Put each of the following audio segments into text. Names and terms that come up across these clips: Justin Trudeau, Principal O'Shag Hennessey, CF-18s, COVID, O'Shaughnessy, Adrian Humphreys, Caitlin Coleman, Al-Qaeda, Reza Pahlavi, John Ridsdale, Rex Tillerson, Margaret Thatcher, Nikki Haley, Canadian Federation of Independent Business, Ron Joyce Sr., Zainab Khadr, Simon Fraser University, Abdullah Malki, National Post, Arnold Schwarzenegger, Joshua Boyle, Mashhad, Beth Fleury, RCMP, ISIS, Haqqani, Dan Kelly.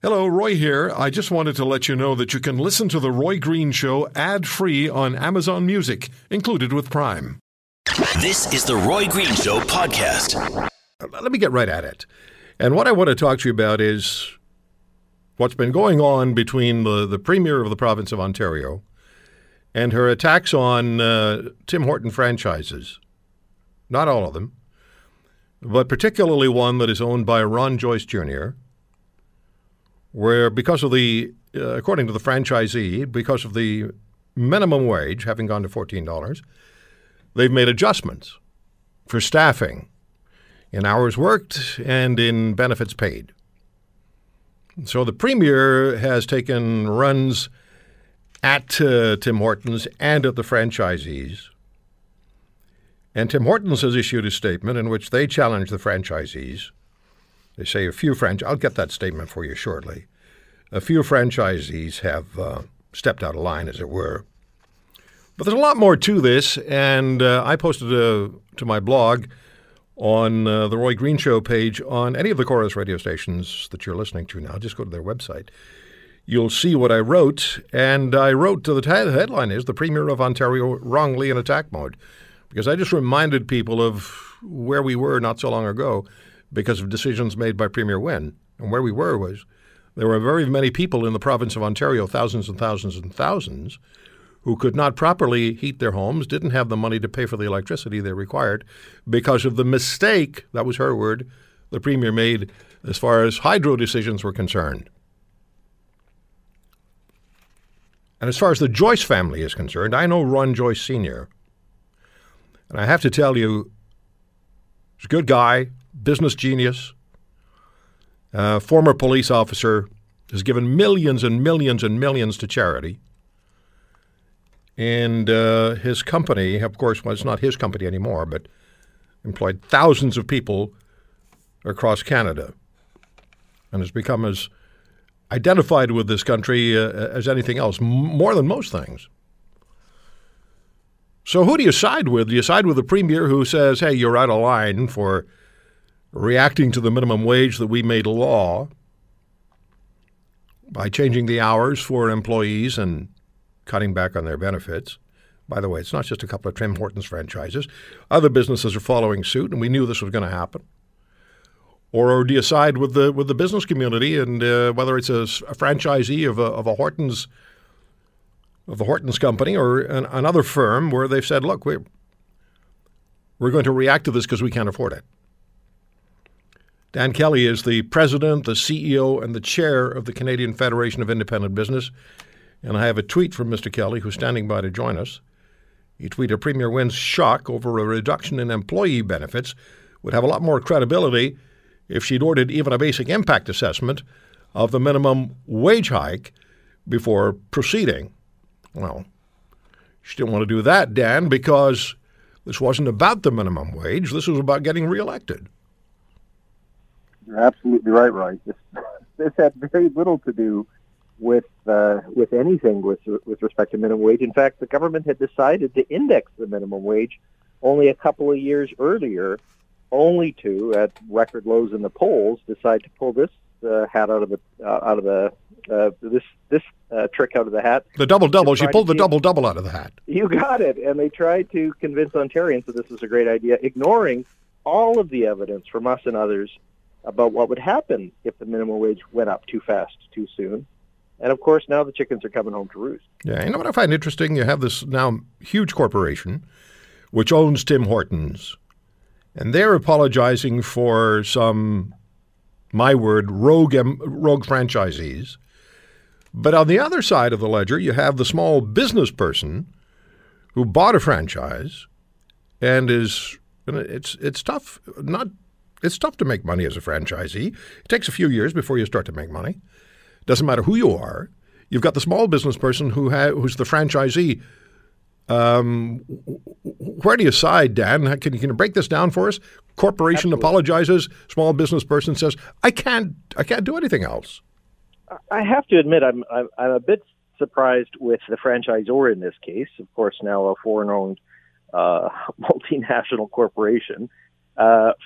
Hello, Roy here. I just wanted to let you know that you can listen to The Roy Green Show ad-free on Amazon Music, included with Prime. This is The Roy Green Show podcast. Let me get right at it. And what I want to talk to you about is what's been going on between the Premier of the province of Ontario and her attacks on Tim Hortons franchises. Not all of them, but particularly one that is owned by Ron Joyce Jr., where because of the, according to the franchisee, because of the minimum wage having gone to $14, they've made adjustments for staffing in hours worked and in benefits paid. So the Premier has taken runs at Tim Hortons and at the franchisees. And Tim Hortons has issued a statement in which they challenge the franchisees. They say I'll get that statement for you shortly. A few franchisees have stepped out of line, as it were. But there's a lot more to this, and I posted to my blog on the Roy Green Show page on any of the Chorus radio stations that you're listening to now. Just go to their website. You'll see what I wrote, and I wrote to the headline is, "The Premier of Ontario Wrongly in Attack Mode," because I just reminded people of where we were not so long ago because of decisions made by Premier Wynne. And where we were was there were very many people in the province of Ontario, thousands and thousands and thousands, who could not properly heat their homes, didn't have the money to pay for the electricity they required because of the mistake, that was her word, the Premier made as far as hydro decisions were concerned. And as far as the Joyce family is concerned, I know Ron Joyce Sr., and I have to tell you, he's a good guy, business genius, former police officer, has given millions and millions and millions to charity. And his company, of course, well, it's not his company anymore, but employed thousands of people across Canada and has become as identified with this country as anything else, more than most things. So who do you side with? Do you side with the Premier who says, hey, you're out of line for reacting to the minimum wage that we made a law by changing the hours for employees and cutting back on their benefits? By the way, it's not just a couple of Tim Hortons franchises. Other businesses are following suit, and we knew this was going to happen. Or do you side with the business community, and whether it's a franchisee of a Hortons, of the Hortons company, or another firm where they've said, look, we're going to react to this because we can't afford it. Dan Kelly is the president, the CEO, and the chair of the Canadian Federation of Independent Business. And I have a tweet from Mr. Kelly, who's standing by to join us. He tweeted, Premier Wynne's shock over a reduction in employee benefits would have a lot more credibility if she'd ordered even a basic impact assessment of the minimum wage hike before proceeding. Well, she didn't want to do that, Dan, because this wasn't about the minimum wage. This was about getting reelected. You're absolutely right, Roy. This had very little to do with anything with respect to minimum wage. In fact, the government had decided to index the minimum wage only a couple of years earlier, only to, at record lows in the polls, decide to pull this hat out of the trick out of the hat. The double-double. She pulled the double-double out of the hat. You got it. And they tried to convince Ontarians that this was a great idea, ignoring all of the evidence from us and others about what would happen if the minimum wage went up too fast, too soon. And, of course, now the chickens are coming home to roost. Yeah, you know what I find interesting? You have this now huge corporation which owns Tim Hortons, and they're apologizing for some, my word, rogue franchisees. But on the other side of the ledger, you have the small business person who bought a franchise and is – it's tough not – it's tough to make money as a franchisee. It takes a few years before you start to make money. Doesn't matter who you are. You've got the small business person who's the franchisee. Where do you side, Dan? Can you break this down for us? Corporation Absolutely. Apologizes. Small business person says, "I can't do anything else." I have to admit, I'm a bit surprised with the franchisor in this case. Of course, now a foreign-owned multinational corporation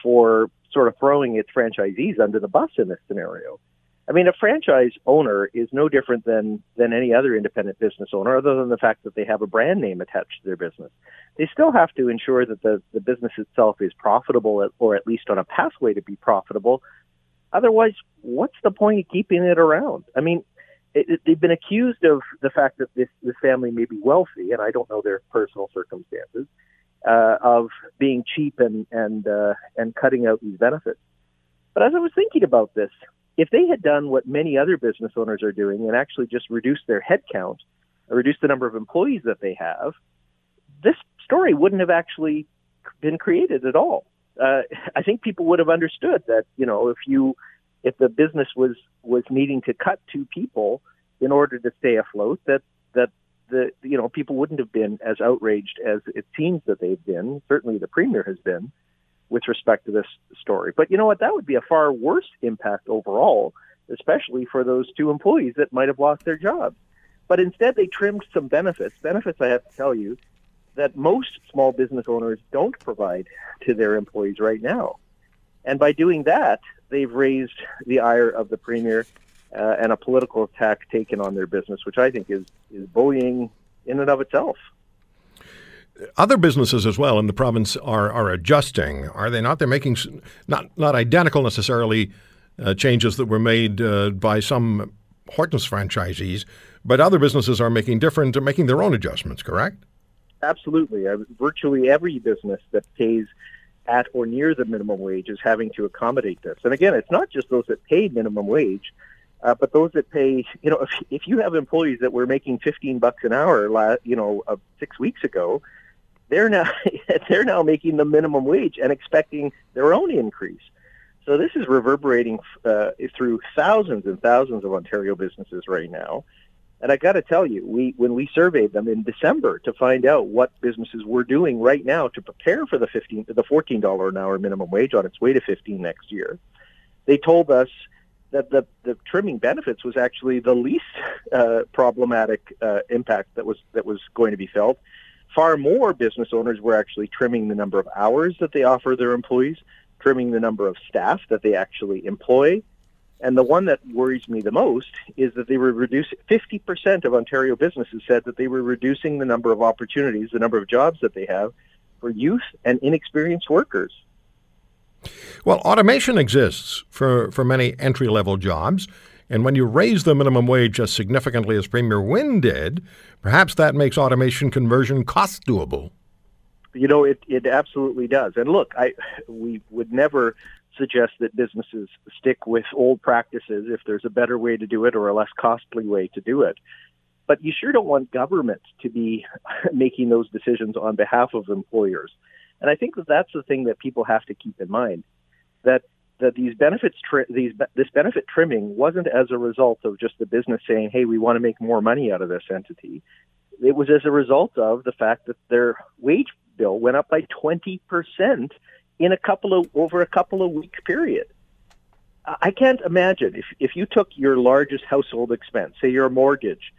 for sort of throwing its franchisees under the bus in this scenario. I I mean, a franchise owner is no different than any other independent business owner, other than the fact that they have a brand name attached to their business. They still have to ensure that the business itself is profitable, or at least on a pathway to be profitable. Otherwise, what's the point of keeping it around? I mean, they've been accused of the fact that this family may be wealthy, and I don't know their personal circumstances, of being cheap and cutting out these benefits. But as I was thinking about this, if they had done what many other business owners are doing and actually just reduced their headcount or reduced the number of employees that they have, this story wouldn't have actually been created at all. I think people would have understood that, you know, if the business was needing to cut two people in order to stay afloat, that people wouldn't have been as outraged as it seems that they've been. Certainly the Premier has been, with respect to this story. But you know what? That would be a far worse impact overall, especially for those two employees that might have lost their jobs. But instead, they trimmed some benefits, I have to tell you, that most small business owners don't provide to their employees right now. And by doing that, they've raised the ire of the Premier and a political attack taken on their business, which I think is bullying in and of itself. Other businesses as well in the province are adjusting, are they not? They're making not identical necessarily changes that were made by some Hortons franchisees, but other businesses are making their own adjustments, correct? Absolutely. Virtually every business that pays at or near the minimum wage is having to accommodate this. And again, it's not just those that pay minimum wage, but those that pay, you know, if you have employees that were making $15 an hour, 6 weeks ago, They're now making the minimum wage and expecting their own increase. So this is reverberating through thousands and thousands of Ontario businesses right now. And I got to tell you, when we surveyed them in December to find out what businesses were doing right now to prepare for the $14 an hour minimum wage on its way to $15 next year, they told us that the trimming benefits was actually the least problematic impact that was going to be felt. Far more business owners were actually trimming the number of hours that they offer their employees, trimming the number of staff that they actually employ. And the one that worries me the most is that they were reducing 50% of Ontario businesses said that they were reducing the number of opportunities, the number of jobs that they have for youth and inexperienced workers. Well, automation exists for many entry-level jobs. And when you raise the minimum wage as significantly as Premier Wynne did, perhaps that makes automation conversion cost doable. You know, it absolutely does. And look, we would never suggest that businesses stick with old practices if there's a better way to do it or a less costly way to do it. But you sure don't want government to be making those decisions on behalf of employers. And I think that that's the thing that people have to keep in mind, that this benefit trimming wasn't as a result of just the business saying, hey, we want to make more money out of this entity. It was as a result of the fact that their wage bill went up by 20% over a couple of weeks period. I can't imagine if you took your largest household expense, say your mortgage,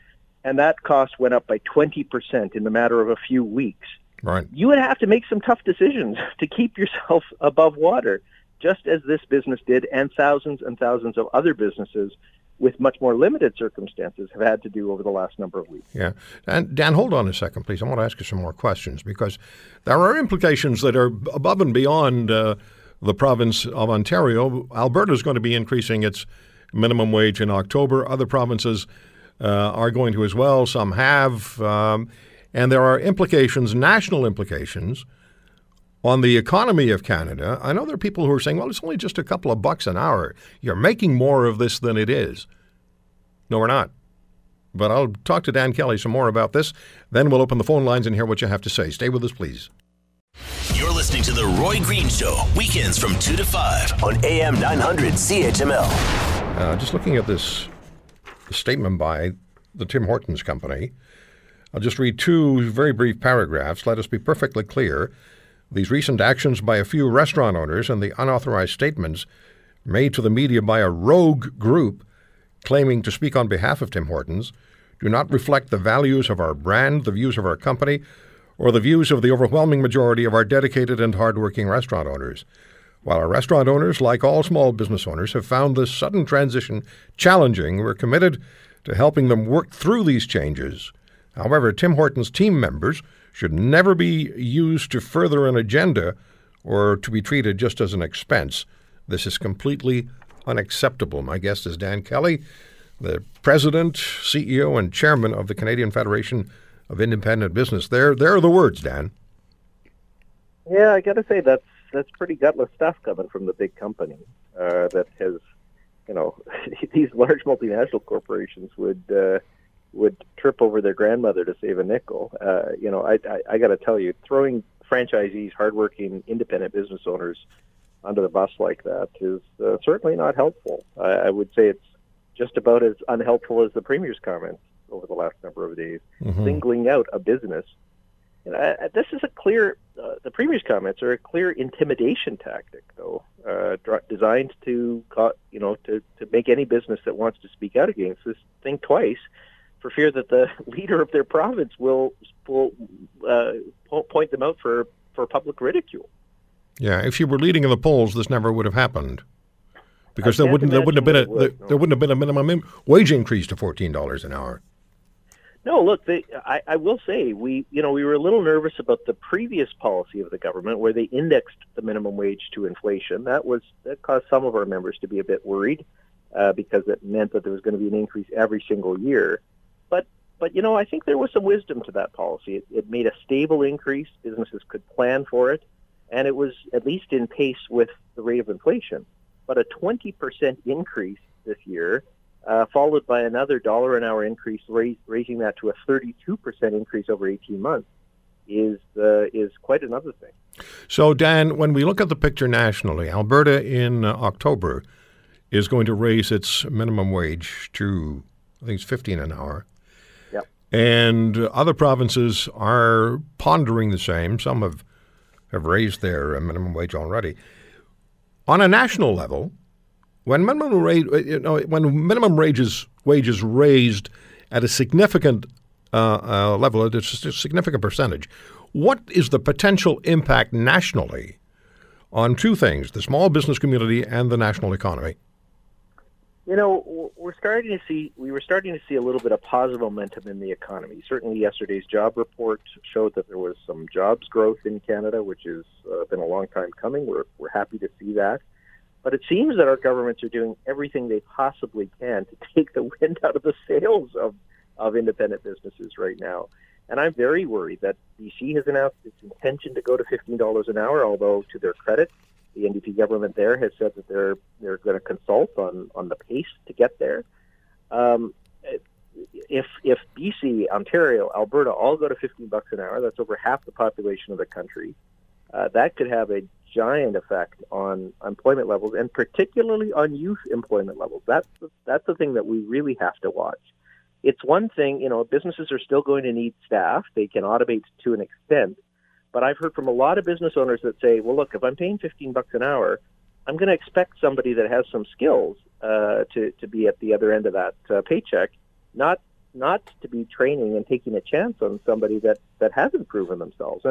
and that cost went up by 20% in the matter of a few weeks. Right. You would have to make some tough decisions to keep yourself above water, just as this business did, and thousands of other businesses with much more limited circumstances have had to do over the last number of weeks. Yeah. And Dan, hold on a second, please. I want to ask you some more questions, because there are implications that are above and beyond the province of Ontario. Alberta is going to be increasing its minimum wage in October. Other provinces are going to as well. Some have. And there are implications, national implications, on the economy of Canada. I know there are people who are saying, well, it's only just a couple of bucks an hour. You're making more of this than it is. No, we're not. But I'll talk to Dan Kelly some more about this. Then we'll open the phone lines and hear what you have to say. Stay with us, please. You're listening to The Roy Green Show, weekends from 2 to 5 on AM 900 CHML. Just looking at this statement by the Tim Hortons Company, I'll just read two very brief paragraphs. Let us be perfectly clear. These recent actions by a few restaurant owners and the unauthorized statements made to the media by a rogue group claiming to speak on behalf of Tim Hortons do not reflect the values of our brand, the views of our company, or the views of the overwhelming majority of our dedicated and hardworking restaurant owners. While our restaurant owners, like all small business owners, have found this sudden transition challenging, we're committed to helping them work through these changes. However, Tim Hortons team members should never be used to further an agenda or to be treated just as an expense. This is completely unacceptable. My guest is Dan Kelly, the president, CEO, and chairman of the Canadian Federation of Independent Business. There are the words, Dan. Yeah, I got to say that's pretty gutless stuff coming from the big company that has, these large multinational corporations would trip over their grandmother to save a nickel. I got to tell you, throwing franchisees, hardworking, independent business owners under the bus like that is certainly not helpful. I would say it's just about as unhelpful as the Premier's comments over the last number of days, singling out a business. And this is a clear, the Premier's comments are a clear intimidation tactic, though, designed to make any business that wants to speak out against this think twice, for fear that the leader of their province will point them out for public ridicule. Yeah, if you were leading in the polls, this never would have happened, because there wouldn't have been a minimum wage increase to $14 an hour. No, look, I will say we were a little nervous about the previous policy of the government where they indexed the minimum wage to inflation. That caused some of our members to be a bit worried because it meant that there was going to be an increase every single year. But I think there was some wisdom to that policy. It made a stable increase. Businesses could plan for it, and it was at least in pace with the rate of inflation. But a 20% increase this year, followed by another $1 an hour increase, raising that to a 32% increase over 18 months, is quite another thing. So, Dan, when we look at the picture nationally, Alberta in October is going to raise its minimum wage to, I think it's $15 an hour. Yep. And other provinces are pondering the same. Some have raised their minimum wage already. On a national level, when minimum wage is raised at a significant level, at a significant percentage, what is the potential impact nationally on two things: the small business community and the national economy? We were starting to see a little bit of positive momentum in the economy. Certainly yesterday's job report showed that there was some jobs growth in Canada, which has been a long time coming. We're happy to see that. But it seems that our governments are doing everything they possibly can to take the wind out of the sails of independent businesses right now. And I'm very worried that BC has announced its intention to go to $15 an hour, although to their credit, the NDP government there has said that they're going to consult on the pace to get there. If BC, Ontario, Alberta all go to $15 an hour, that's over half the population of the country. That could have a giant effect on employment levels, and particularly on youth employment levels. That's the thing that we really have to watch. It's one thing, businesses are still going to need staff. They can automate to an extent. But I've heard from a lot of business owners that say, well, look, if I'm paying $15 an hour, I'm going to expect somebody that has some skills to be at the other end of that paycheck, not to be training and taking a chance on somebody that hasn't proven themselves.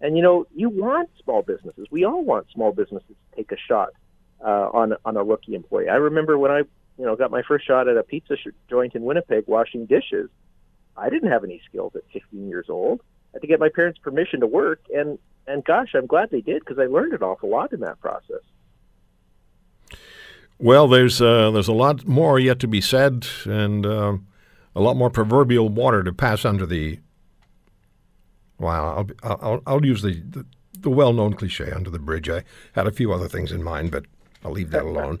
And you want small businesses. We all want small businesses to take a shot on a rookie employee. I remember when I got my first shot at a pizza joint in Winnipeg washing dishes. I didn't have any skills at 15 years old. I had to get my parents' permission to work, and gosh, I'm glad they did, because I learned an awful lot in that process. Well, there's a lot more yet to be said, and a lot more proverbial water to pass under the. Wow, I'll use the well-known cliche, under the bridge. I had a few other things in mind, but I'll leave that alone.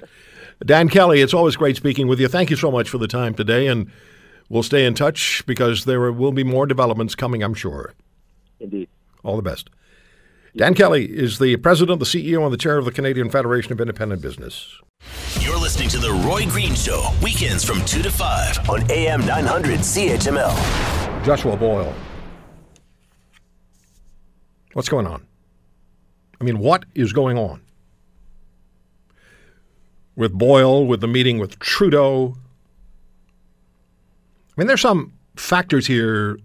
Dan Kelly, it's always great speaking with you. Thank you so much for the time today, and we'll stay in touch because there will be more developments coming, I'm sure. Indeed. All the best. Dan Kelly is the president, the CEO, and the chair of the Canadian Federation of Independent Business. You're listening to The Roy Green Show, weekends from 2 to 5 on AM 900 CHML. Joshua Boyle. What's going on? I mean, what is going on? With Boyle, with the meeting with Trudeau, I mean, there's some factors here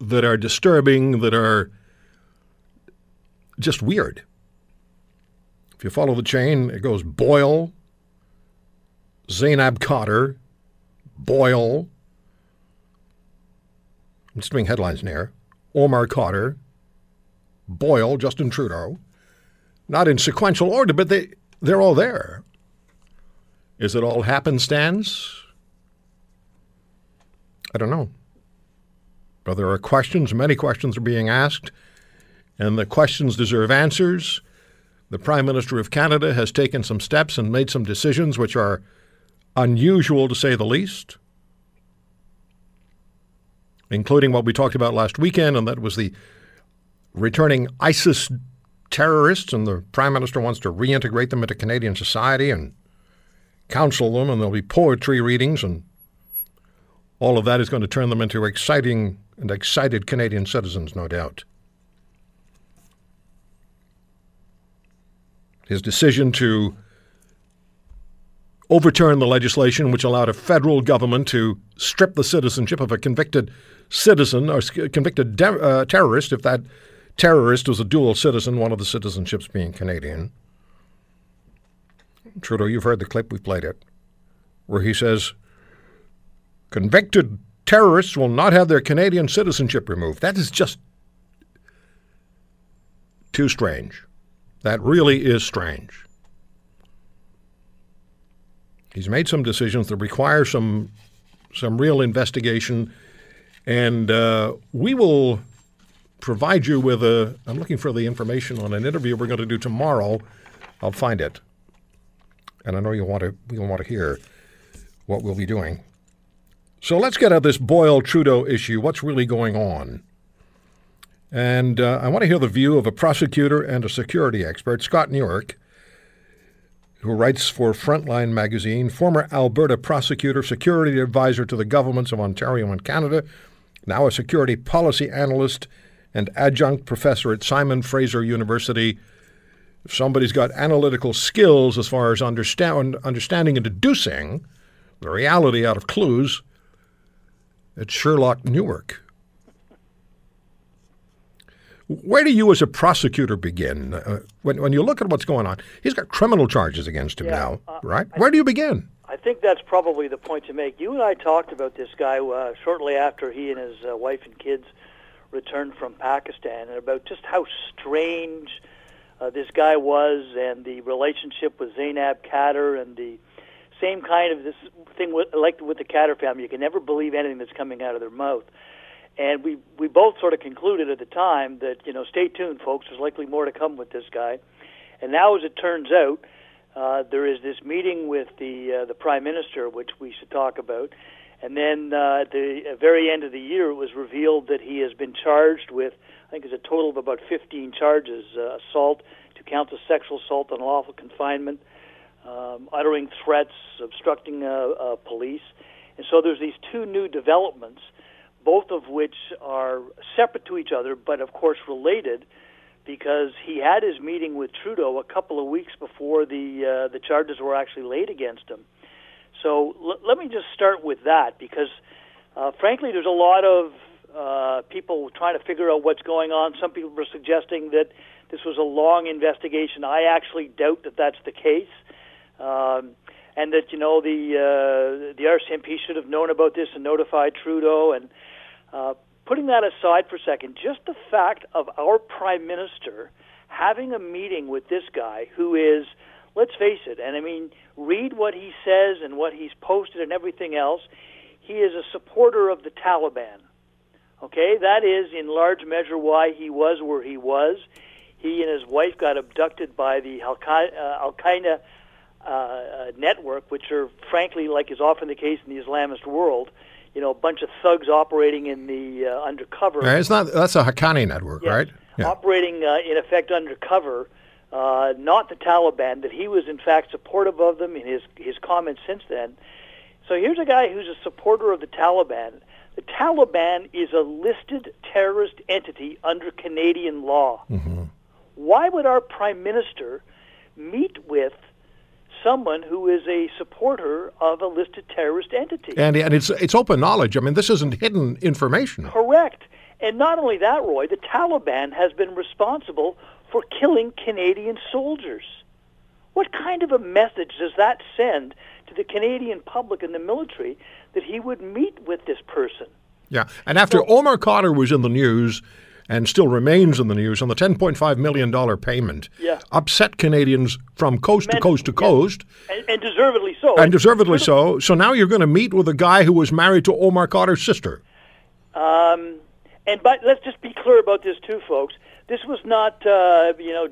that are disturbing, that are just weird. If you follow the chain, it goes Boyle, Zainab Khadr, Boyle. I'm just doing headlines in here. Omar Khadr, Boyle, Justin Trudeau. Not in sequential order, but they're all there. Is it all happenstance? I don't know. But there are questions. Many questions are being asked, and the questions deserve answers. The Prime Minister of Canada has taken some steps and made some decisions which are unusual, to say the least, including what we talked about last weekend, and that was the returning ISIS terrorists, and the Prime Minister wants to reintegrate them into Canadian society and counsel them, and there'll be poetry readings, and all of that is going to turn them into exciting and excited Canadian citizens, no doubt. His decision to overturn the legislation which allowed a federal government to strip the citizenship of a convicted citizen or convicted terrorist if that terrorist was a dual citizen, one of the citizenships being Canadian. Trudeau, you've heard the clip, we played it, where he says, convicted terrorists will not have their Canadian citizenship removed. That is just too strange. That really is strange. He's made some decisions that require some real investigation, and we will provide you with a... I'm looking for the information on an interview we're going to do tomorrow. I'll find it. And I know you'll want to hear what we'll be doing. So let's get at this Boyle-Trudeau issue. What's really going on? And I want to hear the view of a prosecutor and a security expert, Scott Newark, who writes for Frontline magazine, former Alberta prosecutor, security advisor to the governments of Ontario and Canada, now a security policy analyst and adjunct professor at Simon Fraser University. If somebody's got analytical skills as far as understanding and deducing the reality out of clues, it's Sherlock Newark. Where do you as a prosecutor begin? When you look at what's going on, he's got criminal charges against him now, right? Where do you begin? I think that's probably the point to make. You and I talked about this guy shortly after he and his wife and kids returned from Pakistan, and about just how strange this guy was, and the relationship with Zainab Khadr, and the same kind of this thing with the Khadr family. You can never believe anything that's coming out of their mouth. And we both sort of concluded at the time that, you know, stay tuned, folks. There's likely more to come with this guy. And now, as it turns out, there is this meeting with the Prime Minister, which we should talk about. And then at the very end of the year, it was revealed that he has been charged with, I think it's a total of about 15 charges, assault, two counts of sexual assault, unlawful confinement, uttering threats, obstructing police. And so there's these two new developments, both of which are separate to each other, but of course related, because he had his meeting with Trudeau a couple of weeks before the charges were actually laid against him. So let me just start with that, because frankly, there's a lot of people trying to figure out what's going on. Some people were suggesting that this was a long investigation. I actually doubt that that's the case. And that, you know, the RCMP should have known about this and notified Trudeau. And putting that aside for a second, just the fact of our Prime Minister having a meeting with this guy who is, let's face it, and I mean, read what he says and what he's posted and everything else, he is a supporter of the Taliban. Okay, that is in large measure why he was where he was. He and his wife got abducted by the Al-Qaeda network, which are frankly, like is often the case in the Islamist world, you know, a bunch of thugs operating in the undercover. Yeah, that's a Haqqani network, yes, right? Yeah. Operating in effect undercover, not the Taliban. That he was in fact supportive of them in his comments since then. So here's a guy who's a supporter of the Taliban. The Taliban is a listed terrorist entity under Canadian law. Mm-hmm. Why would our Prime Minister meet with someone who is a supporter of a listed terrorist entity? And it's open knowledge. I mean, this isn't hidden information. Correct. And not only that, Roy, the Taliban has been responsible for killing Canadian soldiers. What kind of a message does that send to the Canadian public and the military that he would meet with this person? Yeah, and after Omar Khadr was in the news and still remains in the news on the $10.5 million payment, upset Canadians from coast to coast to coast. And deservedly so. And deservedly so. So now you're going to meet with a guy who was married to Omar Khadr's sister. And but let's just be clear about this too, folks. This was not,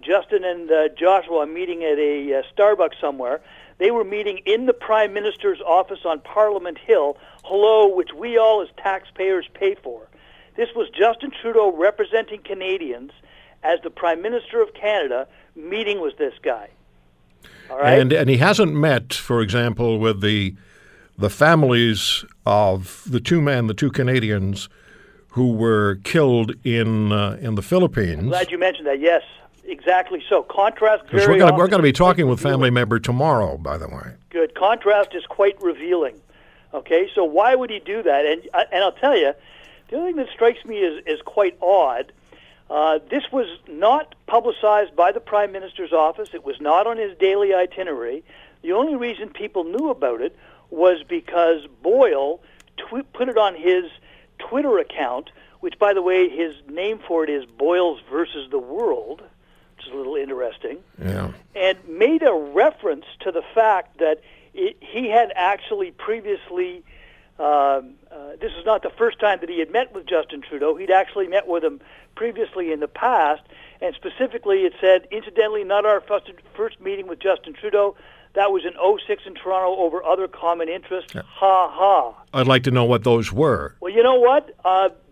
Justin and Joshua meeting at a Starbucks somewhere. They were meeting in the Prime Minister's office on Parliament Hill, which we all as taxpayers pay for. This was Justin Trudeau representing Canadians as the Prime Minister of Canada meeting with this guy. All right? And he hasn't met, for example, with the families of the two Canadians who were killed in the Philippines. I'm glad you mentioned that, yes. Exactly so. Contrast very often. We're going to be talking with family member tomorrow, by the way. Good. Contrast is quite revealing. Okay, so why would he do that? And I'll tell you, the other thing that strikes me is quite odd. This was not publicized by the Prime Minister's office. It was not on his daily itinerary. The only reason people knew about it was because Boyle put it on his Twitter account, which, by the way, his name for it is Boyle's Versus the World, which is a little interesting, and made a reference to the fact that he had actually previously, this is not the first time that he had met with Justin Trudeau. He'd actually met with him previously in the past, and specifically it said, incidentally, not our first meeting with Justin Trudeau. That was in 2006 in Toronto over other common interests. Yeah. Ha ha. I'd like to know what those were. Well, you know what?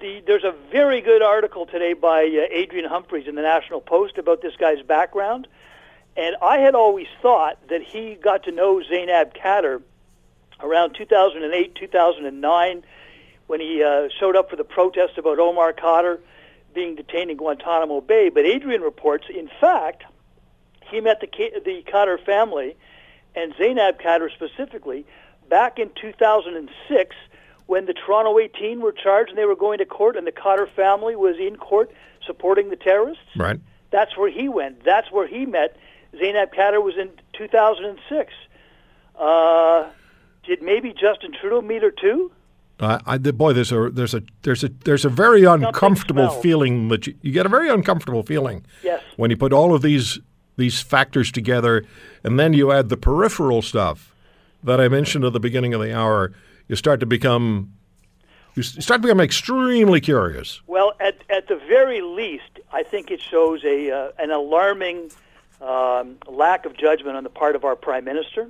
There's a very good article today by Adrian Humphreys in the National Post about this guy's background. And I had always thought that he got to know Zainab Khadr around 2008, 2009, when he showed up for the protest about Omar Khadr being detained in Guantanamo Bay. But Adrian reports, in fact, he met the Khadr family and Zainab Khadr specifically, back in 2006 when the Toronto 18 were charged and they were going to court and the Khadr family was in court supporting the terrorists. Right. That's where he went. That's where he met. Zainab Khadr was in 2006. Did maybe Justin Trudeau meet her too? There's a very uncomfortable feeling that you get a very uncomfortable feeling. Yes. When you put all of these factors together, and then you add the peripheral stuff that I mentioned at the beginning of the hour, you start to become extremely curious. Well, at the very least, I think it shows an alarming lack of judgment on the part of our Prime Minister.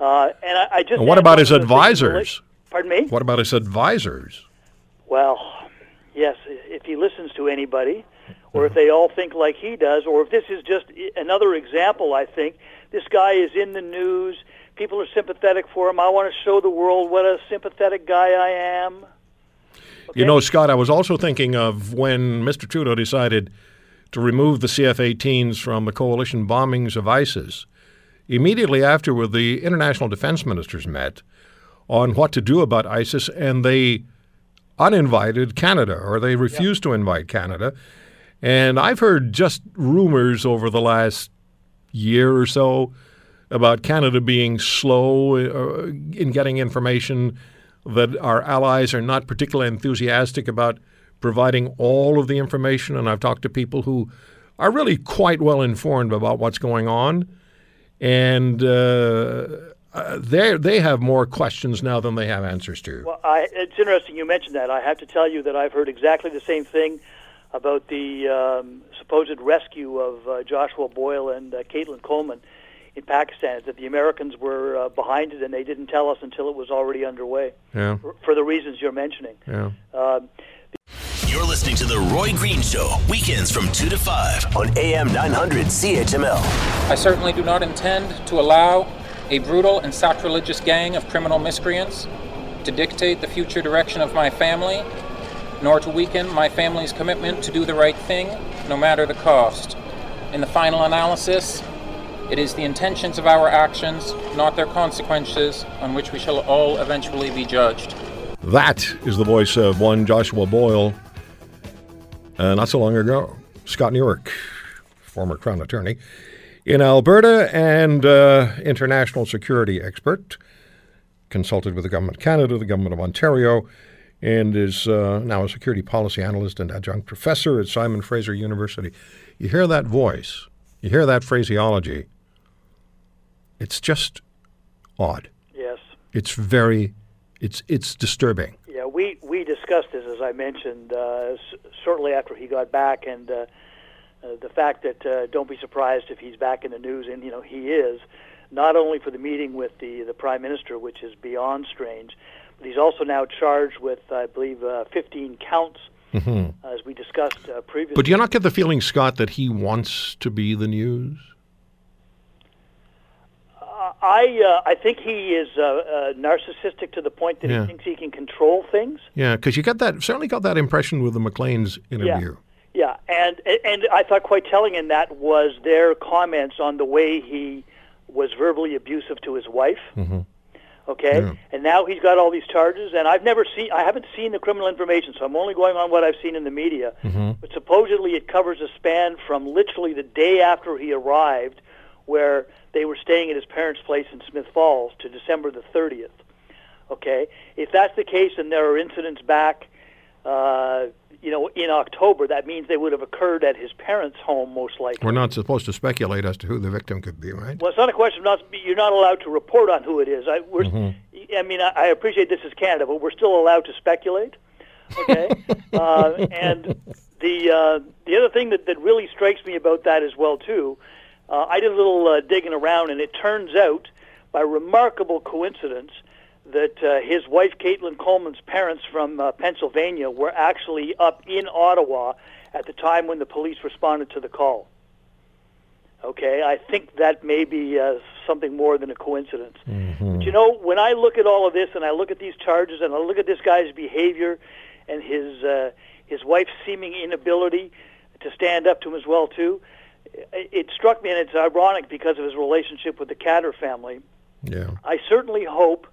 And what about his advisors? Pardon me? What about his advisors? Well, yes, if he listens to anybody, or if they all think like he does, or if this is just another example, I think. This guy is in the news. People are sympathetic for him. I want to show the world what a sympathetic guy I am. Okay? You know, Scott, I was also thinking of when Mr. Trudeau decided to remove the CF-18s from the coalition bombings of ISIS. Immediately afterward, the international defense ministers met on what to do about ISIS, and they uninvited Canada, or they refused to invite Canada. And I've heard just rumors over the last year or so about Canada being slow in getting information, that our allies are not particularly enthusiastic about providing all of the information. And I've talked to people who are really quite well informed about what's going on. And they have more questions now than they have answers to. Well, it's interesting you mentioned that. I have to tell you that I've heard exactly the same thing about the supposed rescue of Joshua Boyle and Caitlin Coleman in Pakistan, that the Americans were behind it and they didn't tell us until it was already underway, for the reasons you're mentioning. Yeah. You're listening to The Roy Green Show, weekends from 2 to 5 on AM 900 CHML. I certainly do not intend to allow a brutal and sacrilegious gang of criminal miscreants to dictate the future direction of my family, nor to weaken my family's commitment to do the right thing, no matter the cost. In the final analysis, it is the intentions of our actions, not their consequences, on which we shall all eventually be judged. That is the voice of one Joshua Boyle. Not so long ago, Scott Newark, former Crown Attorney, in Alberta, and international security expert, consulted with the Government of Canada, the Government of Ontario, and is now a security policy analyst and adjunct professor at Simon Fraser University. You hear that voice, you hear that phraseology, it's just odd. Yes. It's very, it's disturbing. Yeah, we discussed this, as I mentioned, shortly after he got back, and the fact that don't be surprised if he's back in the news, and, you know, he is, not only for the meeting with the Prime Minister, which is beyond strange, but he's also now charged with, I believe, 15 counts, as we discussed previously. But do you not get the feeling, Scott, that he wants to be the news? I think he is narcissistic to the point that he thinks he can control things. Yeah, because you got that, certainly got that impression with the Maclean's interview. Yeah, and I thought quite telling in that was their comments on the way he was verbally abusive to his wife. Okay, and now he's got all these charges, and I haven't seen the criminal information, so I'm only going on what I've seen in the media. But supposedly it covers a span from literally the day after he arrived, where they were staying at his parents' place in Smith Falls, to December the 30th. Okay, if that's the case, and there are incidents back, you know, in October, that means they would have occurred at his parents' home, most likely. We're not supposed to speculate as to who the victim could be, right? Well, it's not a question of you're not allowed to report on who it is. I mean, I appreciate this is Canada, but we're still allowed to speculate. Okay, and the other thing that really strikes me about that as well too, I did a little digging around, and it turns out, by remarkable coincidence, that his wife, Caitlin Coleman's parents from Pennsylvania, were actually up in Ottawa at the time when the police responded to the call. Okay, I think that may be something more than a coincidence. But, you know, when I look at all of this, and I look at these charges, and I look at this guy's behavior and his wife's seeming inability to stand up to him as well, too, it struck me, and it's ironic because of his relationship with the Khadr family. Yeah. I certainly hope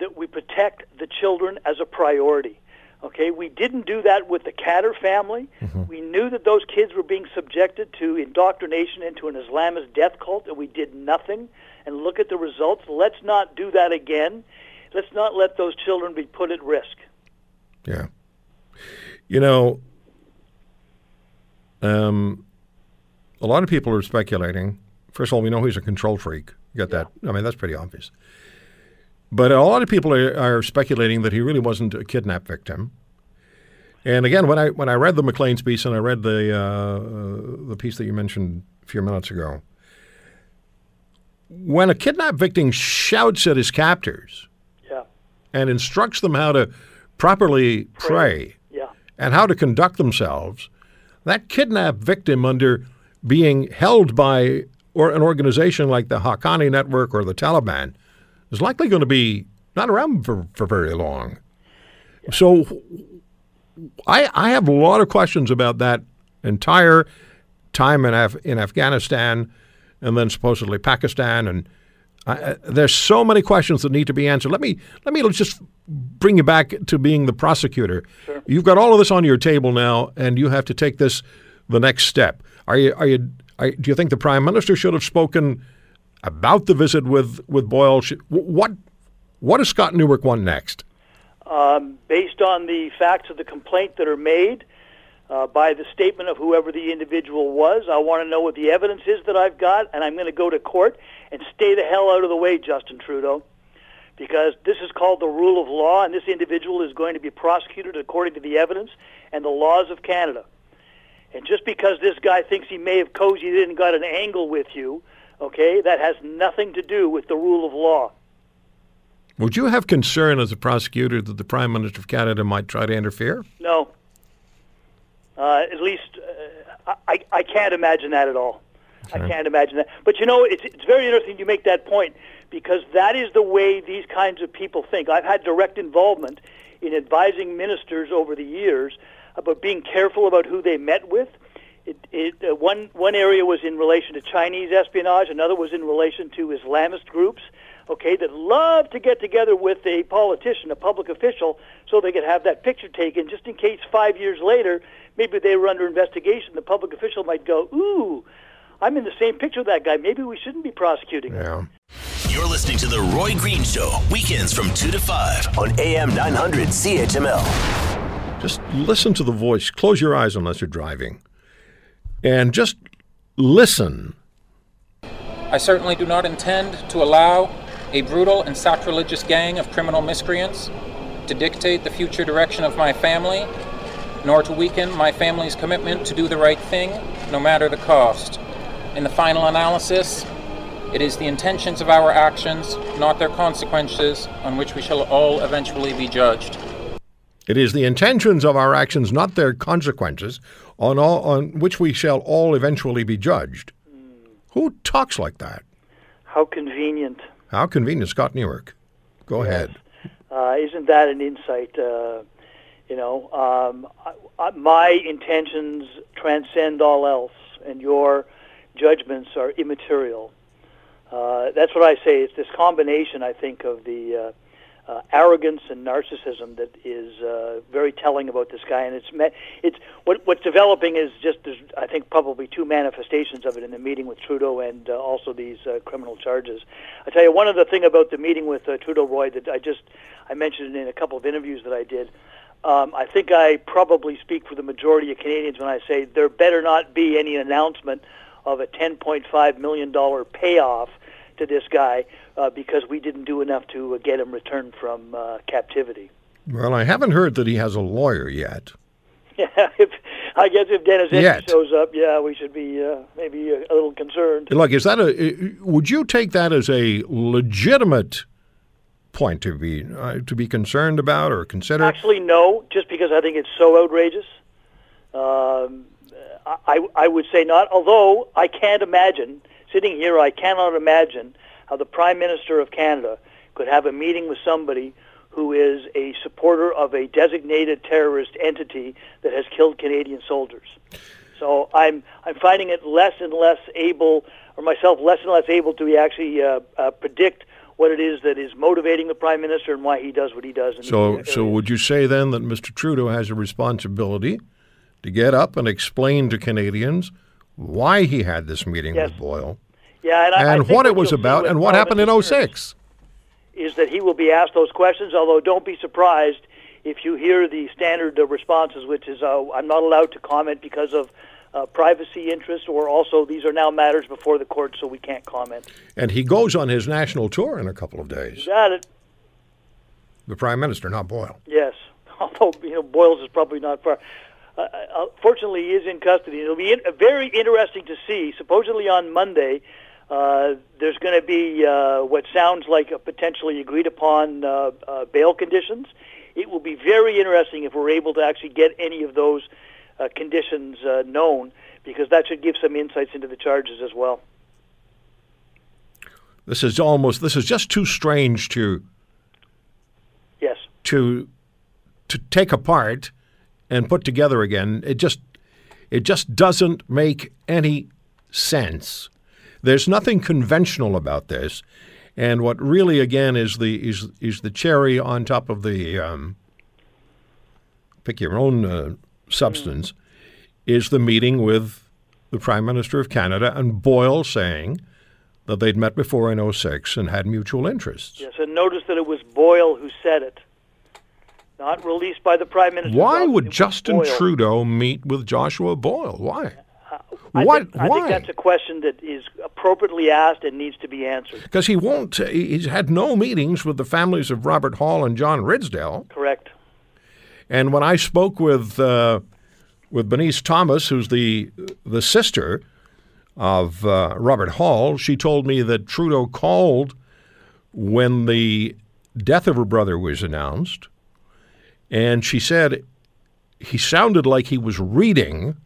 that we protect the children as a priority. Okay, we didn't do that with the Khadr family. We knew that those kids were being subjected to indoctrination into an Islamist death cult, and we did nothing. And look at the results. Let's not do that again. Let's not let those children be put at risk. Yeah. You know, a lot of people are speculating. First of all, we know he's a control freak. You got that? I mean, that's pretty obvious. But a lot of people are speculating that he really wasn't a kidnap victim. And again, when I read the Maclean's piece, and I read the piece that you mentioned a few minutes ago, when a kidnap victim shouts at his captors and instructs them how to properly pray and how to conduct themselves, that kidnap victim, under being held by or an organization like the Haqqani network or the Taliban, is likely going to be not around for very long. So I have a lot of questions about that entire time in Afghanistan, and then supposedly Pakistan, and there's so many questions that need to be answered. Let me just bring you back to being the prosecutor. Sure. You've got all of this on your table now, and you have to take this the next step. Do you think the Prime Minister should have spoken about the visit with Boyle? What does Scott Newark want next? Based on the facts of the complaint that are made by the statement of whoever the individual was, I want to know what the evidence is that I've got, and I'm going to go to court and stay the hell out of the way, Justin Trudeau, because this is called the rule of law, and this individual is going to be prosecuted according to the evidence and the laws of Canada. And just because this guy thinks he may have cozied in and got an angle with you, okay, that has nothing to do with the rule of law. Would you have concern as a prosecutor that the Prime Minister of Canada might try to interfere? No. At least I can't imagine that at all. Okay. I can't imagine that. But, you know, it's very interesting you make that point, because that is the way these kinds of people think. I've had direct involvement in advising ministers over the years about being careful about who they met with. One area was in relation to Chinese espionage. Another was in relation to Islamist groups, okay, that love to get together with a politician, a public official, so they could have that picture taken, just in case 5 years later, maybe they were under investigation. The public official might go, ooh, I'm in the same picture with that guy. Maybe we shouldn't be prosecuting him. You're listening to The Roy Green Show, weekends from 2 to 5 on AM 900 CHML. Just listen to the voice. Close your eyes unless you're driving. And just listen. I certainly do not intend to allow a brutal and sacrilegious gang of criminal miscreants to dictate the future direction of my family, nor to weaken my family's commitment to do the right thing, no matter the cost. In the final analysis, it is the intentions of our actions, not their consequences, on which we shall all eventually be judged. It is the intentions of our actions, not their consequences, on which we shall all eventually be judged. Who talks like that? How convenient. How convenient, Scott Newark. Go ahead. Isn't that an insight? My intentions transcend all else, and your judgments are immaterial. That's what I say. It's this combination, I think, of the arrogance and narcissism that is very telling about this guy. And it's what's developing is just, I think, probably two manifestations of it in the meeting with Trudeau and also these criminal charges. I tell you, one other thing about the meeting with Trudeau, Roy, that I mentioned in a couple of interviews that I did. I think I probably speak for the majority of Canadians when I say there better not be any announcement of a $10.5 million payoff to this guy because we didn't do enough to get him returned from captivity. Well, I haven't heard that he has a lawyer yet. Yeah, I guess if Dennis Indy shows up, we should be maybe a little concerned. Look, is that would you take that as a legitimate point to be concerned about or consider? Actually, no, just because I think it's so outrageous. I would say not, although I can't imagine, sitting here, I cannot imagine how the Prime Minister of Canada could have a meeting with somebody who is a supporter of a designated terrorist entity that has killed Canadian soldiers. So I'm finding it less and less able, or myself less and less able to actually predict what it is that is motivating the Prime Minister and why he does what he does. So would you say then that Mr. Trudeau has a responsibility to get up and explain to Canadians why he had this meeting with Boyle and what it was about and what happened in 2006? Is that he will be asked those questions, although don't be surprised if you hear the standard responses, which is, I'm not allowed to comment because of privacy interests, or also these are now matters before the court, so we can't comment. And he goes on his national tour in a couple of days. You got it. The Prime Minister, not Boyle. Yes, although Boyle's is probably not far. Fortunately, he is in custody. It'll be very interesting to see. Supposedly on Monday, there's going to be what sounds like a potentially agreed-upon bail conditions. It will be very interesting if we're able to actually get any of those conditions known, because that should give some insights into the charges as well. This is just too strange to take apart and put together again. It just doesn't make any sense. There's nothing conventional about this, and what really again is the cherry on top of the pick your own substance, is the meeting with the Prime Minister of Canada and Boyle saying that they'd met before in 2006 and had mutual interests. Yes, and notice that it was Boyle who said it, not released by the Prime Minister. Why would Justin Trudeau meet with Joshua Boyle? Why? I think that's a question that is appropriately asked and needs to be answered. Because he won't. He's had no meetings with the families of Robert Hall and John Ridsdale. Correct. And when I spoke with Bernice Thomas, who's the sister of Robert Hall, she told me that Trudeau called when the death of her brother was announced, and she said he sounded like he was reading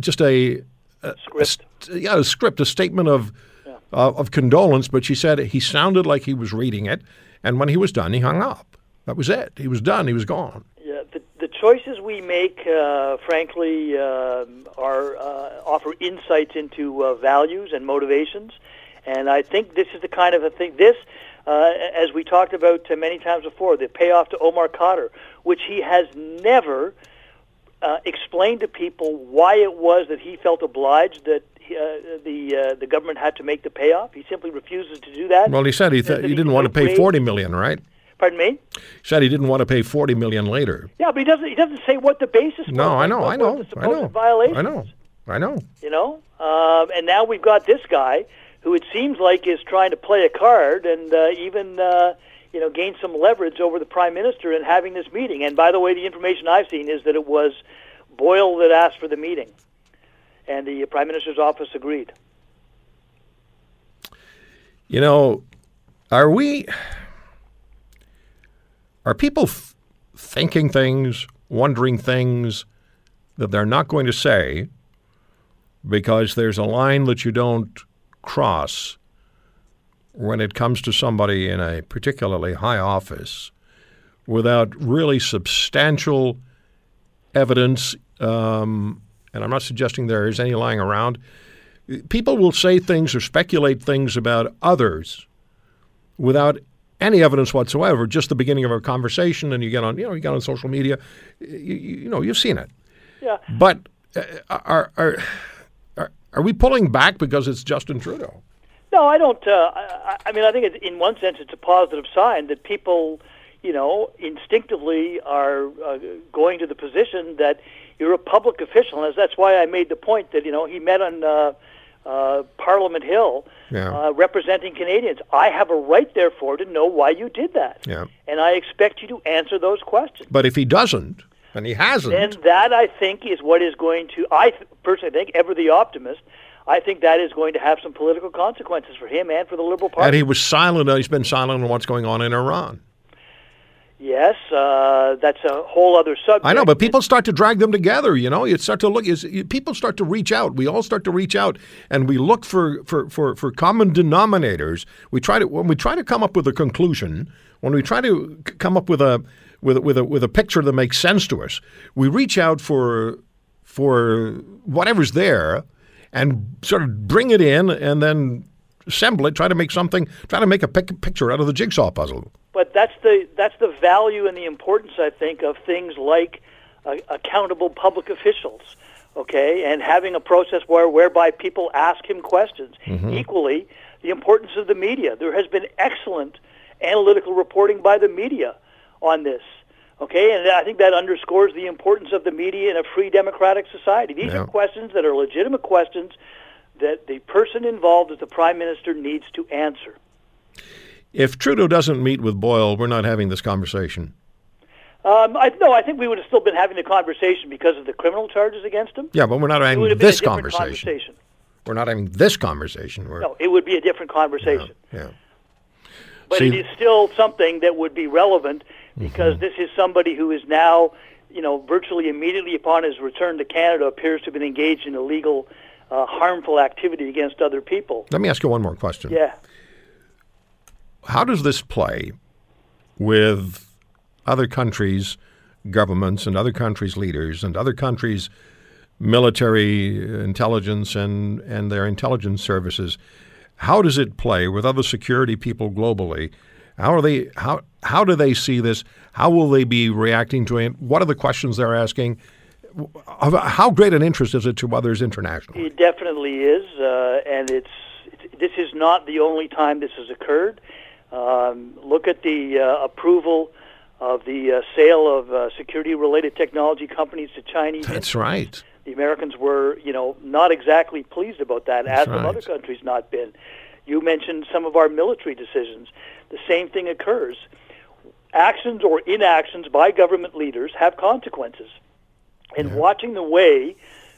just a script. A script, a statement of condolence, but she said he sounded like he was reading it, and when he was done, he hung up. That was it. He was done. He was gone. Yeah, the choices we make, frankly, offer insights into values and motivations, and I think this is the kind of a thing. This, as we talked about many times before, the payoff to Omar Khadr, which he has never explained to people why it was that he felt obliged that the government had to make the payoff. He simply refuses to do that. Well, he said he didn't want to pay $40 million, right? Pardon me? He said he didn't want to pay $40 million later. Yeah, but he doesn't say what the basis was. No, I know. You know? And now we've got this guy who it seems like is trying to play a card and even gain some leverage over the Prime Minister in having this meeting. And by the way, the information I've seen is that it was Boyle that asked for the meeting. And the Prime Minister's office agreed. You know, are people thinking things, wondering things that they're not going to say because there's a line that you don't cross when it comes to somebody in a particularly high office without really substantial evidence? And I'm not suggesting there is any lying around. People will say things or speculate things about others without any evidence whatsoever, just the beginning of a conversation, and you get on social media, you've seen it. Yeah. But are we pulling back because it's Justin Trudeau? No, I don't. I think in one sense it's a positive sign that people, instinctively are going to the position that you're a public official, and that's why I made the point that, he met on Parliament Hill representing Canadians. I have a right, therefore, to know why you did that. Yeah. And I expect you to answer those questions. But if he doesn't, and he hasn't... Then that, I think, is what is going to... I personally think, ever the optimist, I think that is going to have some political consequences for him and for the Liberal Party. And he was silent. He's been silent on what's going on in Iran. Yes, that's a whole other subject. I know, but people start to drag them together, You start to look. People start to reach out. We all start to reach out, and we look for common denominators. When we try to come up with a conclusion, when we try to come up with a picture that makes sense to us, we reach out for whatever's there, and sort of bring it in, and then assemble it. Try to make a picture out of the jigsaw puzzle. But that's the value and the importance, I think, of things like accountable public officials, okay, and having a process whereby people ask him questions. Mm-hmm. Equally, the importance of the media. There has been excellent analytical reporting by the media on this, okay, and I think that underscores the importance of the media in a free democratic society. These are questions that are legitimate questions that the person involved as the Prime Minister needs to answer. If Trudeau doesn't meet with Boyle, we're not having this conversation. I think we would have still been having the conversation because of the criminal charges against him. Yeah, but we're not having this conversation. We're not having this conversation. No, it would be a different conversation. Yeah. But it is still something that would be relevant because this is somebody who is now, virtually immediately upon his return to Canada, appears to have been engaged in illegal, harmful activity against other people. Let me ask you one more question. Yeah. How does this play with other countries' governments and other countries' leaders and other countries' military intelligence and their intelligence services? How does it play with other security people globally? How do they see this? How will they be reacting to it? What are the questions they're asking? How great an interest is it to others internationally? It definitely is, and this is not the only time this has occurred. Look at the approval of the sale of security-related technology companies to Chinese. That's right. The Americans were, not exactly pleased about that, as some other countries not been. You mentioned some of our military decisions. The same thing occurs. Actions or inactions by government leaders have consequences. And watching the way,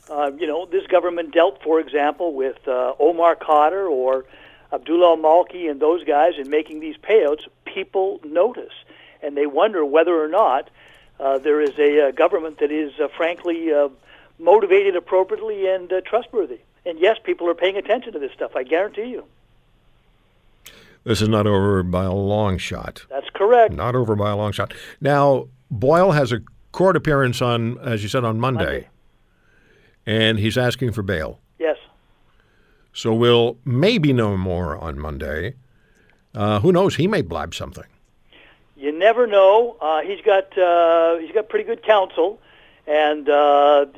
this government dealt, for example, with Omar Khadr or Abdullah Malki and those guys in making these payouts, people notice. And they wonder whether or not there is a government that is, frankly, motivated appropriately and trustworthy. And yes, people are paying attention to this stuff, I guarantee you. This is not over by a long shot. That's correct. Not over by a long shot. Now, Boyle has a court appearance on, as you said, on Monday. And he's asking for bail. Yes. So we'll maybe know more on Monday. Who knows? He may blab something. You never know. He's got pretty good counsel, and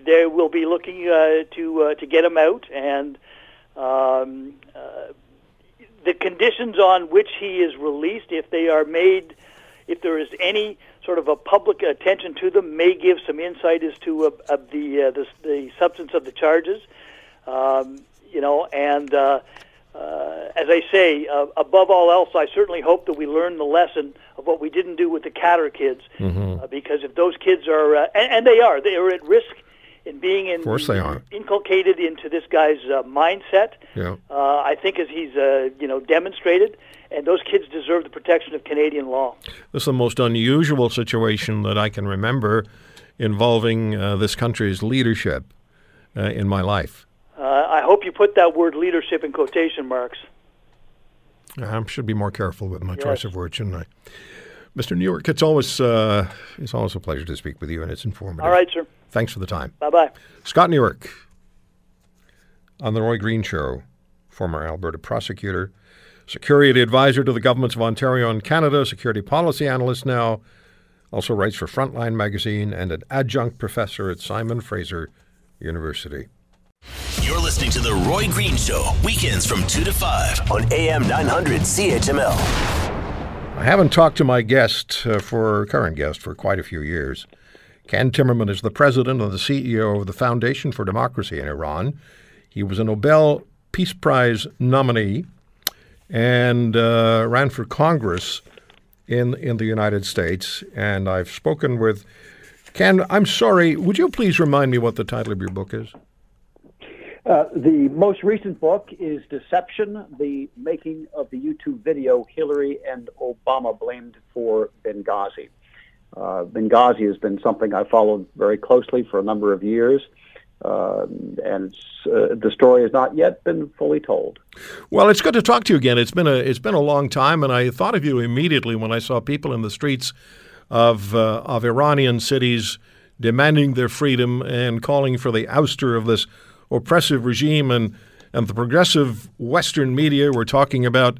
they will be looking to get him out. And the conditions on which he is released, if they are made, if there is any sort of a public attention to them, may give some insight as to the substance of the charges. As I say, above all else, I certainly hope that we learn the lesson of what we didn't do with the Khadr kids, because if those kids are, and they are at risk in being inculcated into this guy's mindset. Yeah. I think as he's demonstrated, and those kids deserve the protection of Canadian law. This is the most unusual situation that I can remember involving this country's leadership in my life. I hope you put that word leadership in quotation marks. I should be more careful with my choice of words, shouldn't I? Mr. Newark, it's always a pleasure to speak with you, and it's informative. All right, sir. Thanks for the time. Bye-bye. Scott Newark on The Roy Green Show, former Alberta prosecutor, security advisor to the governments of Ontario and Canada, security policy analyst now, also writes for Frontline magazine, and an adjunct professor at Simon Fraser University. You're listening to The Roy Green Show, weekends from 2 to 5 on AM 900 CHML. I haven't talked to my current guest, for quite a few years. Ken Timmerman is the president and the CEO of the Foundation for Democracy in Iran. He was a Nobel Peace Prize nominee and ran for Congress in the United States. And I've spoken with Ken. I'm sorry, would you please remind me what the title of your book is? The most recent book is Deception, the making of the YouTube video Hillary and Obama blamed for Benghazi. Benghazi has been something I followed very closely for a number of years, and the story has not yet been fully told. Well, it's good to talk to you again. It's been a long time, and I thought of you immediately when I saw people in the streets of Iranian cities demanding their freedom and calling for the ouster of this oppressive regime, and the progressive Western media were talking about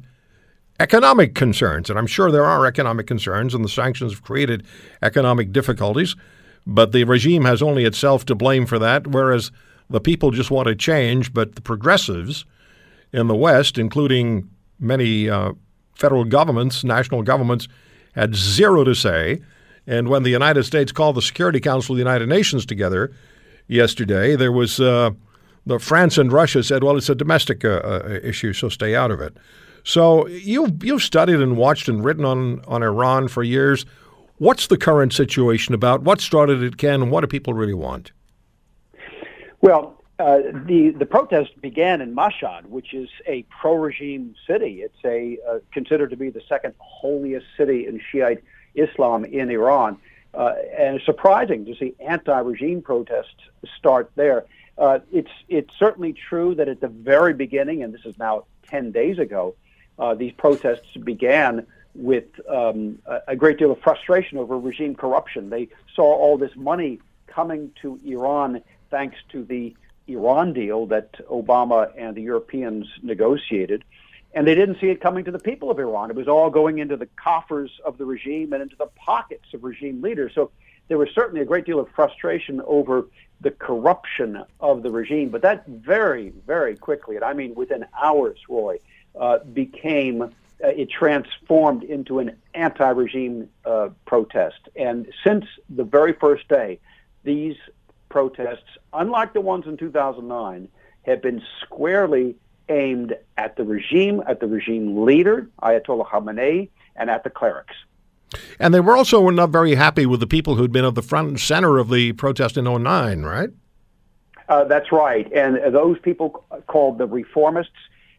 economic concerns. And I'm sure there are economic concerns, and the sanctions have created economic difficulties, but the regime has only itself to blame for that, whereas the people just want to change. But the progressives in the West, including many federal governments, national governments, had zero to say. And when the United States called the Security Council of the United Nations together yesterday, there was... France and Russia said, well, it's a domestic issue, so stay out of it. So you've studied and watched and written on Iran for years. What's the current situation about? What started it, Ken? What do people really want? Well, the protest began in Mashhad, which is a pro-regime city. It's considered to be the second holiest city in Shiite Islam in Iran. And it's surprising to see anti-regime protests start there. It's certainly true that at the very beginning, and this is now 10 days ago, these protests began with a great deal of frustration over regime corruption. They saw all this money coming to Iran thanks to the Iran deal that Obama and the Europeans negotiated, and they didn't see it coming to the people of Iran. It was all going into the coffers of the regime and into the pockets of regime leaders. So there was certainly a great deal of frustration over the corruption of the regime, but that very, very quickly, and I mean within hours, Roy, it transformed into an anti-regime protest. And since the very first day, these protests, unlike the ones in 2009, have been squarely aimed at the regime leader, Ayatollah Khamenei, and at the clerics. And they were also not very happy with the people who'd been at the front and center of the protest in 2009, right? That's right. And those people called the reformists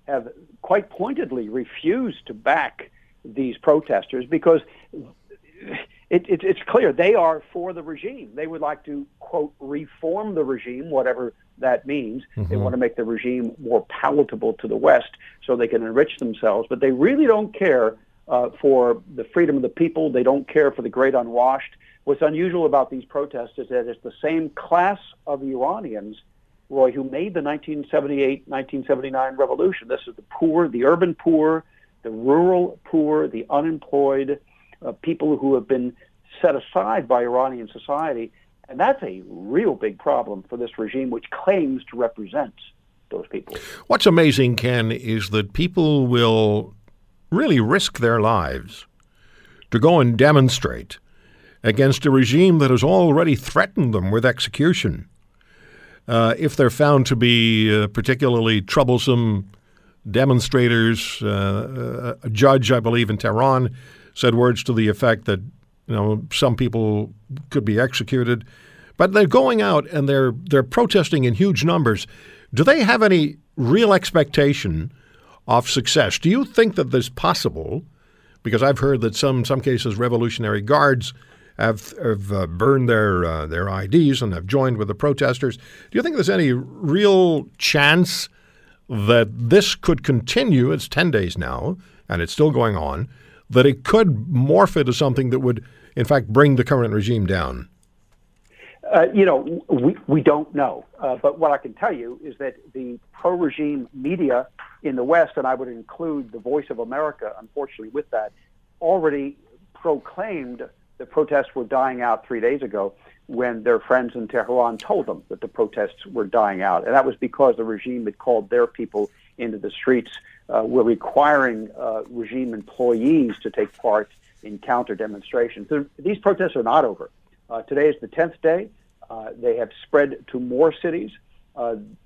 have quite pointedly refused to back these protesters because it's clear they are for the regime. They would like to, quote, reform the regime, whatever that means. Mm-hmm. They want to make the regime more palatable to the West so they can enrich themselves. But they really don't care for the freedom of the people. They don't care for the great unwashed. What's unusual about these protests is that it's the same class of Iranians, Roy, who made the 1978-1979 revolution. This is the poor, the urban poor, the rural poor, the unemployed, people who have been set aside by Iranian society And that's a real big problem for this regime, which claims to represent those people. What's amazing, Ken, is that people will really risk their lives to go and demonstrate against a regime that has already threatened them with execution if they're found to be particularly troublesome demonstrators. A judge, I believe, in Tehran said words to the effect that, you know, some people could be executed. But they're going out and they're protesting in huge numbers. Do they have any real expectation of success? Do you think that there's possible? Because I've heard that some cases Revolutionary Guards have burned their IDs and have joined with the protesters. Do you think there's any real chance that this could continue? It's 10 days now, and it's still going on, that it could morph into something that would, in fact, bring the current regime down? We don't know. But what I can tell you is that the pro-regime media in the West, and I would include the Voice of America, unfortunately, with that, already proclaimed the protests were dying out 3 days ago when their friends in Tehran told them that the protests were dying out. And that was because the regime had called their people into the streets, were requiring regime employees to take part in counter-demonstrations. These protests are not over. Today is the 10th day. They have spread to more cities.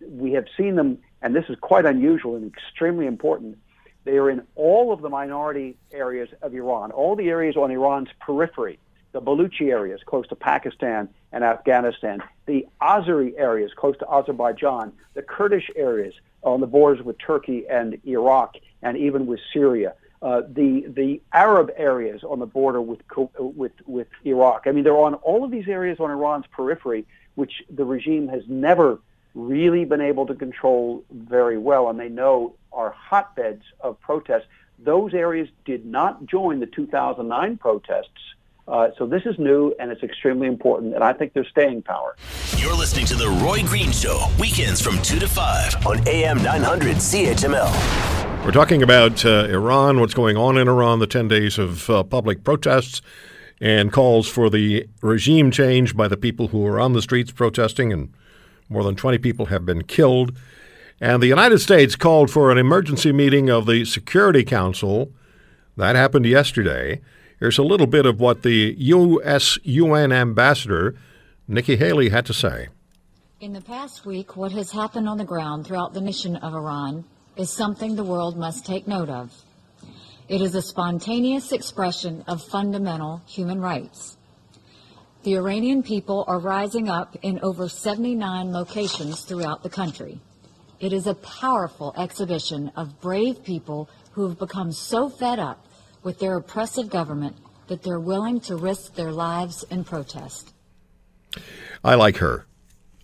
We have seen them, and this is quite unusual and extremely important, they are in all of the minority areas of Iran, all the areas on Iran's periphery, the Baluchi areas close to Pakistan and Afghanistan, the Azeri areas close to Azerbaijan, the Kurdish areas on the borders with Turkey and Iraq and even with Syria. The Arab areas on the border with Iraq. I mean, they're on all of these areas on Iran's periphery, which the regime has never really been able to control very well, and they know are hotbeds of protests. Those areas did not join the 2009 protests, so this is new, and it's extremely important, and I think they're staying power. You're listening to The Roy Green Show, weekends from 2 to 5 on AM 900 CHML. We're talking about Iran, what's going on in Iran, the 10 days of public protests and calls for the regime change by the people who are on the streets protesting, and more than 20 people have been killed. And the United States called for an emergency meeting of the Security Council. That happened yesterday. Here's a little bit of what the U.S. UN ambassador, Nikki Haley, had to say. In the past week, what has happened on the ground throughout the nation of Iran is something the world must take note of. It is a spontaneous expression of fundamental human rights. The Iranian people are rising up in over 79 locations throughout the country. It is a powerful exhibition of brave people who have become so fed up with their oppressive government that they're willing to risk their lives in protest. I like her.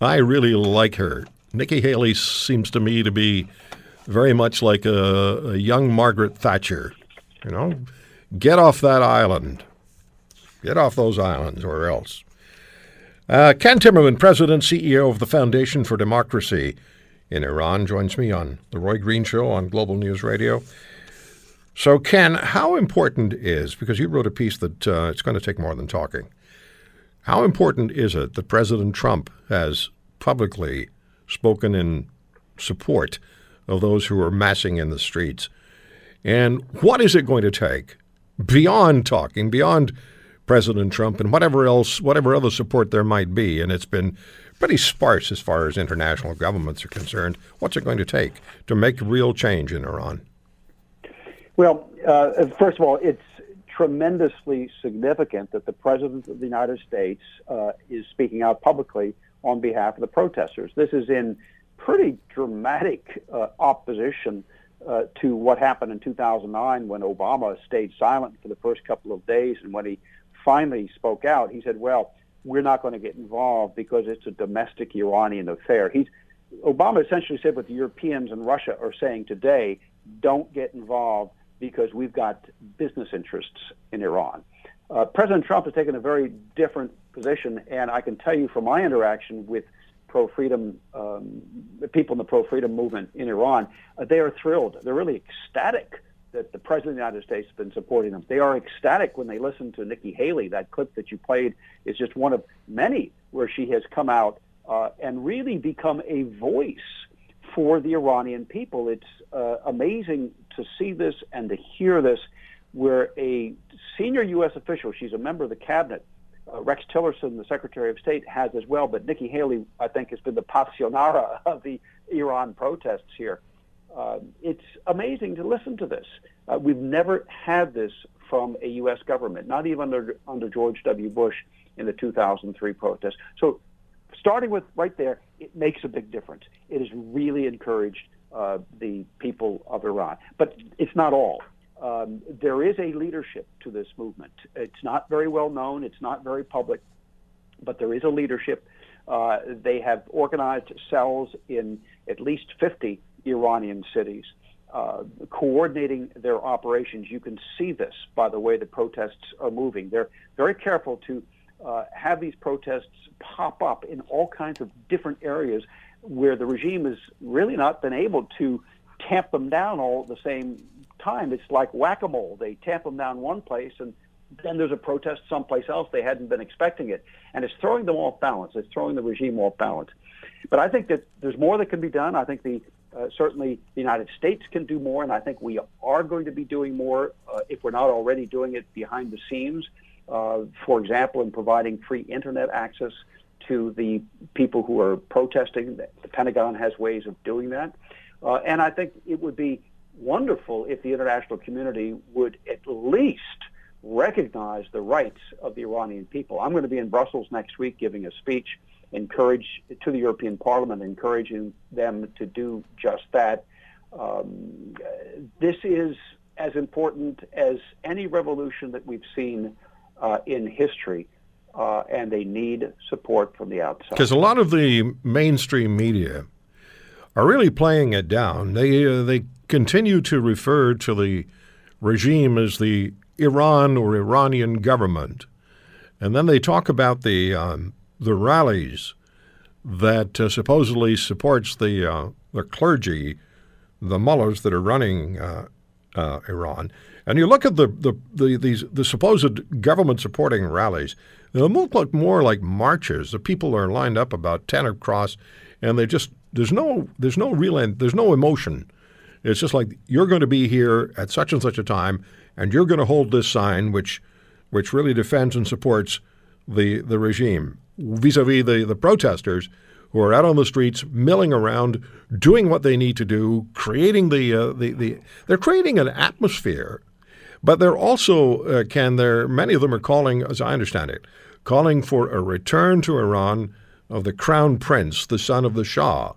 I really like her. Nikki Haley seems to me to be very much like a young Margaret Thatcher, you know. Get off that island. Get off those islands or else. Ken Timmerman, President, CEO of the Foundation for Democracy in Iran, joins me on The Roy Green Show on Global News Radio. So, Ken, how important is, because you wrote a piece that it's going to take more than talking, how important is it that President Trump has publicly spoken in support of those who are massing in the streets? And what is it going to take beyond talking, beyond President Trump and whatever else, whatever other support there might be? And it's been pretty sparse as far as international governments are concerned. What's it going to take to make real change in Iran? Well, first of all, it's tremendously significant that the President of the United States is speaking out publicly on behalf of the protesters. This is in pretty dramatic opposition to what happened in 2009 when Obama stayed silent for the first couple of days. And when he finally spoke out, he said, well, we're not going to get involved because it's a domestic Iranian affair. Obama essentially said what the Europeans and Russia are saying today, don't get involved because we've got business interests in Iran. President Trump has taken a very different position, and I can tell you from my interaction with pro-freedom, the people in the pro-freedom movement in Iran, they are thrilled. They're really ecstatic that the President of the United States has been supporting them. They are ecstatic when they listen to Nikki Haley. That clip that you played is just one of many where she has come out and really become a voice for the Iranian people. It's amazing to see this and to hear this, where a senior U.S. official, she's a member of the cabinet, Rex Tillerson, the Secretary of State, has as well, but Nikki Haley, I think, has been the passionara of the Iran protests here. It's amazing to listen to this. We've never had this from a U.S. government, not even under George W. Bush in the 2003 protests. So starting with right there, it makes a big difference. It has really encouraged the people of Iran. But it's not all. There is a leadership to this movement. It's not very well known. It's not very public. But there is a leadership. They have organized cells in at least 50 Iranian cities, coordinating their operations. You can see this by the way the protests are moving. They're very careful to have these protests pop up in all kinds of different areas where the regime has really not been able to tamp them down all at the same time. It's like whack-a-mole. They tamp them down one place, and then there's a protest someplace else. They hadn't been expecting it. And it's throwing them off balance. It's throwing the regime off balance. But I think that there's more that can be done. I think certainly the United States can do more, and I think we are going to be doing more if we're not already doing it behind the scenes. For example, in providing free internet access to the people who are protesting. The Pentagon has ways of doing that. And I think it would be wonderful if the international community would at least recognize the rights of the Iranian people. I'm going to be in Brussels next week giving a speech to the European Parliament, encouraging them to do just that. This is as important as any revolution that we've seen in history, and they need support from the outside. Because a lot of the mainstream media are really playing it down. They continue to refer to the regime as the Iran or Iranian government, and then they talk about the rallies that supposedly supports the clergy, the mullahs that are running Iran. And you look at the supposed government supporting rallies. They look more like marches. The people are lined up about 10 across, and they just there's no emotion. It's just like, you're going to be here at such and such a time, and you're going to hold this sign, which really defends and supports the regime, vis-a-vis the protesters who are out on the streets, milling around, doing what they need to do, creating they're creating an atmosphere. But they're also, many of them are calling, as I understand it, calling for a return to Iran of the crown prince, the son of the Shah.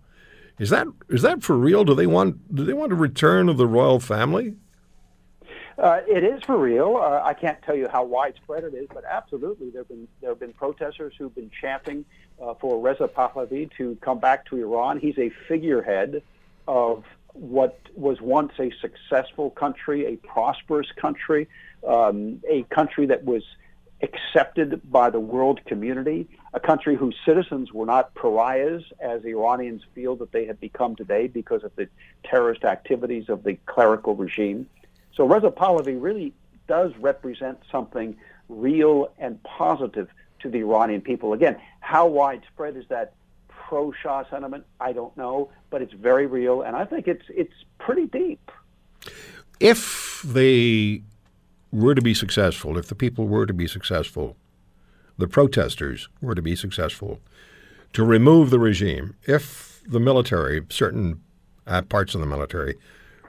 Is that for real? Do they want a return of the royal family? It is for real. I can't tell you how widespread it is, but absolutely, there have been protesters who've been chanting for Reza Pahlavi to come back to Iran. He's a figurehead of what was once a successful country, a prosperous country, a country that was accepted by the world community, a country whose citizens were not pariahs, as Iranians feel that they have become today because of the terrorist activities of the clerical regime. So Reza Pahlavi really does represent something real and positive to the Iranian people. Again, how widespread is that pro-Shah sentiment? I don't know, but it's very real, and I think it's pretty deep. If they were to be successful, if the people were to be successful, the protesters were to be successful, to remove the regime, if the military, certain parts of the military,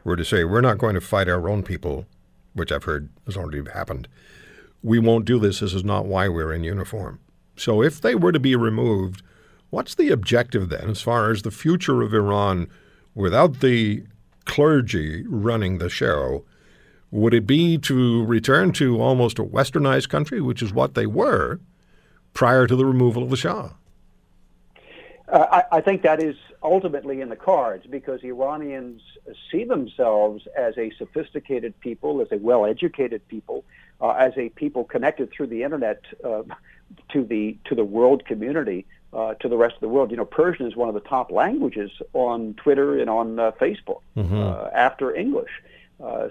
were to say, we're not going to fight our own people, which I've heard has already happened, we won't do this, this is not why we're in uniform. So if they were to be removed, what's the objective then as far as the future of Iran without the clergy running the show? Would it be to return to almost a westernized country, which is what they were prior to the removal of the Shah? I think that is ultimately in the cards, because Iranians see themselves as a sophisticated people, as a well-educated people, as a people connected through the internet to the world community, to the rest of the world. You know, Persian is one of the top languages on Twitter and on Facebook, after English.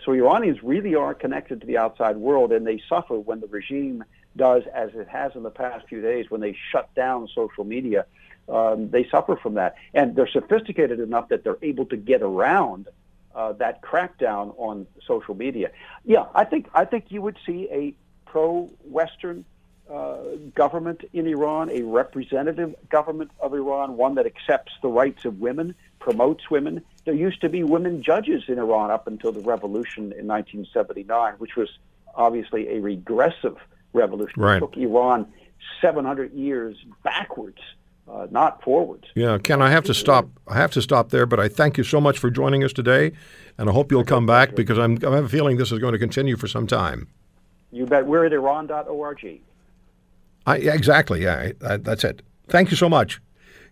So Iranians really are connected to the outside world, and they suffer when the regime does, as it has in the past few days, when they shut down social media. They suffer from that. And they're sophisticated enough that they're able to get around that crackdown on social media. Yeah, I think you would see a pro-Western government in Iran, a representative government of Iran, one that accepts the rights of women, promotes women. There used to be women judges in Iran up until the revolution in 1979, which was obviously a regressive revolution. Right. It took Iran 700 years backwards, not forwards. Yeah, Ken, I have to stop there, but I thank you so much for joining us today, and I hope you'll come back because I have a feeling this is going to continue for some time. You bet. We're at Iran.org. Exactly. Yeah, that's it. Thank you so much.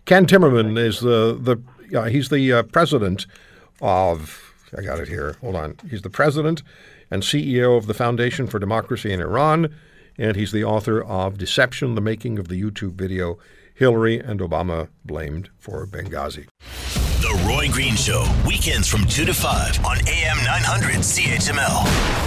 Ken Timmerman is he's the president of, I got it here, hold on. He's the president and CEO of the Foundation for Democracy in Iran, and he's the author of Deception, the Making of the YouTube Video, Hillary and Obama Blamed for Benghazi. The Roy Green Show, weekends from 2 to 5 on AM 900 CHML.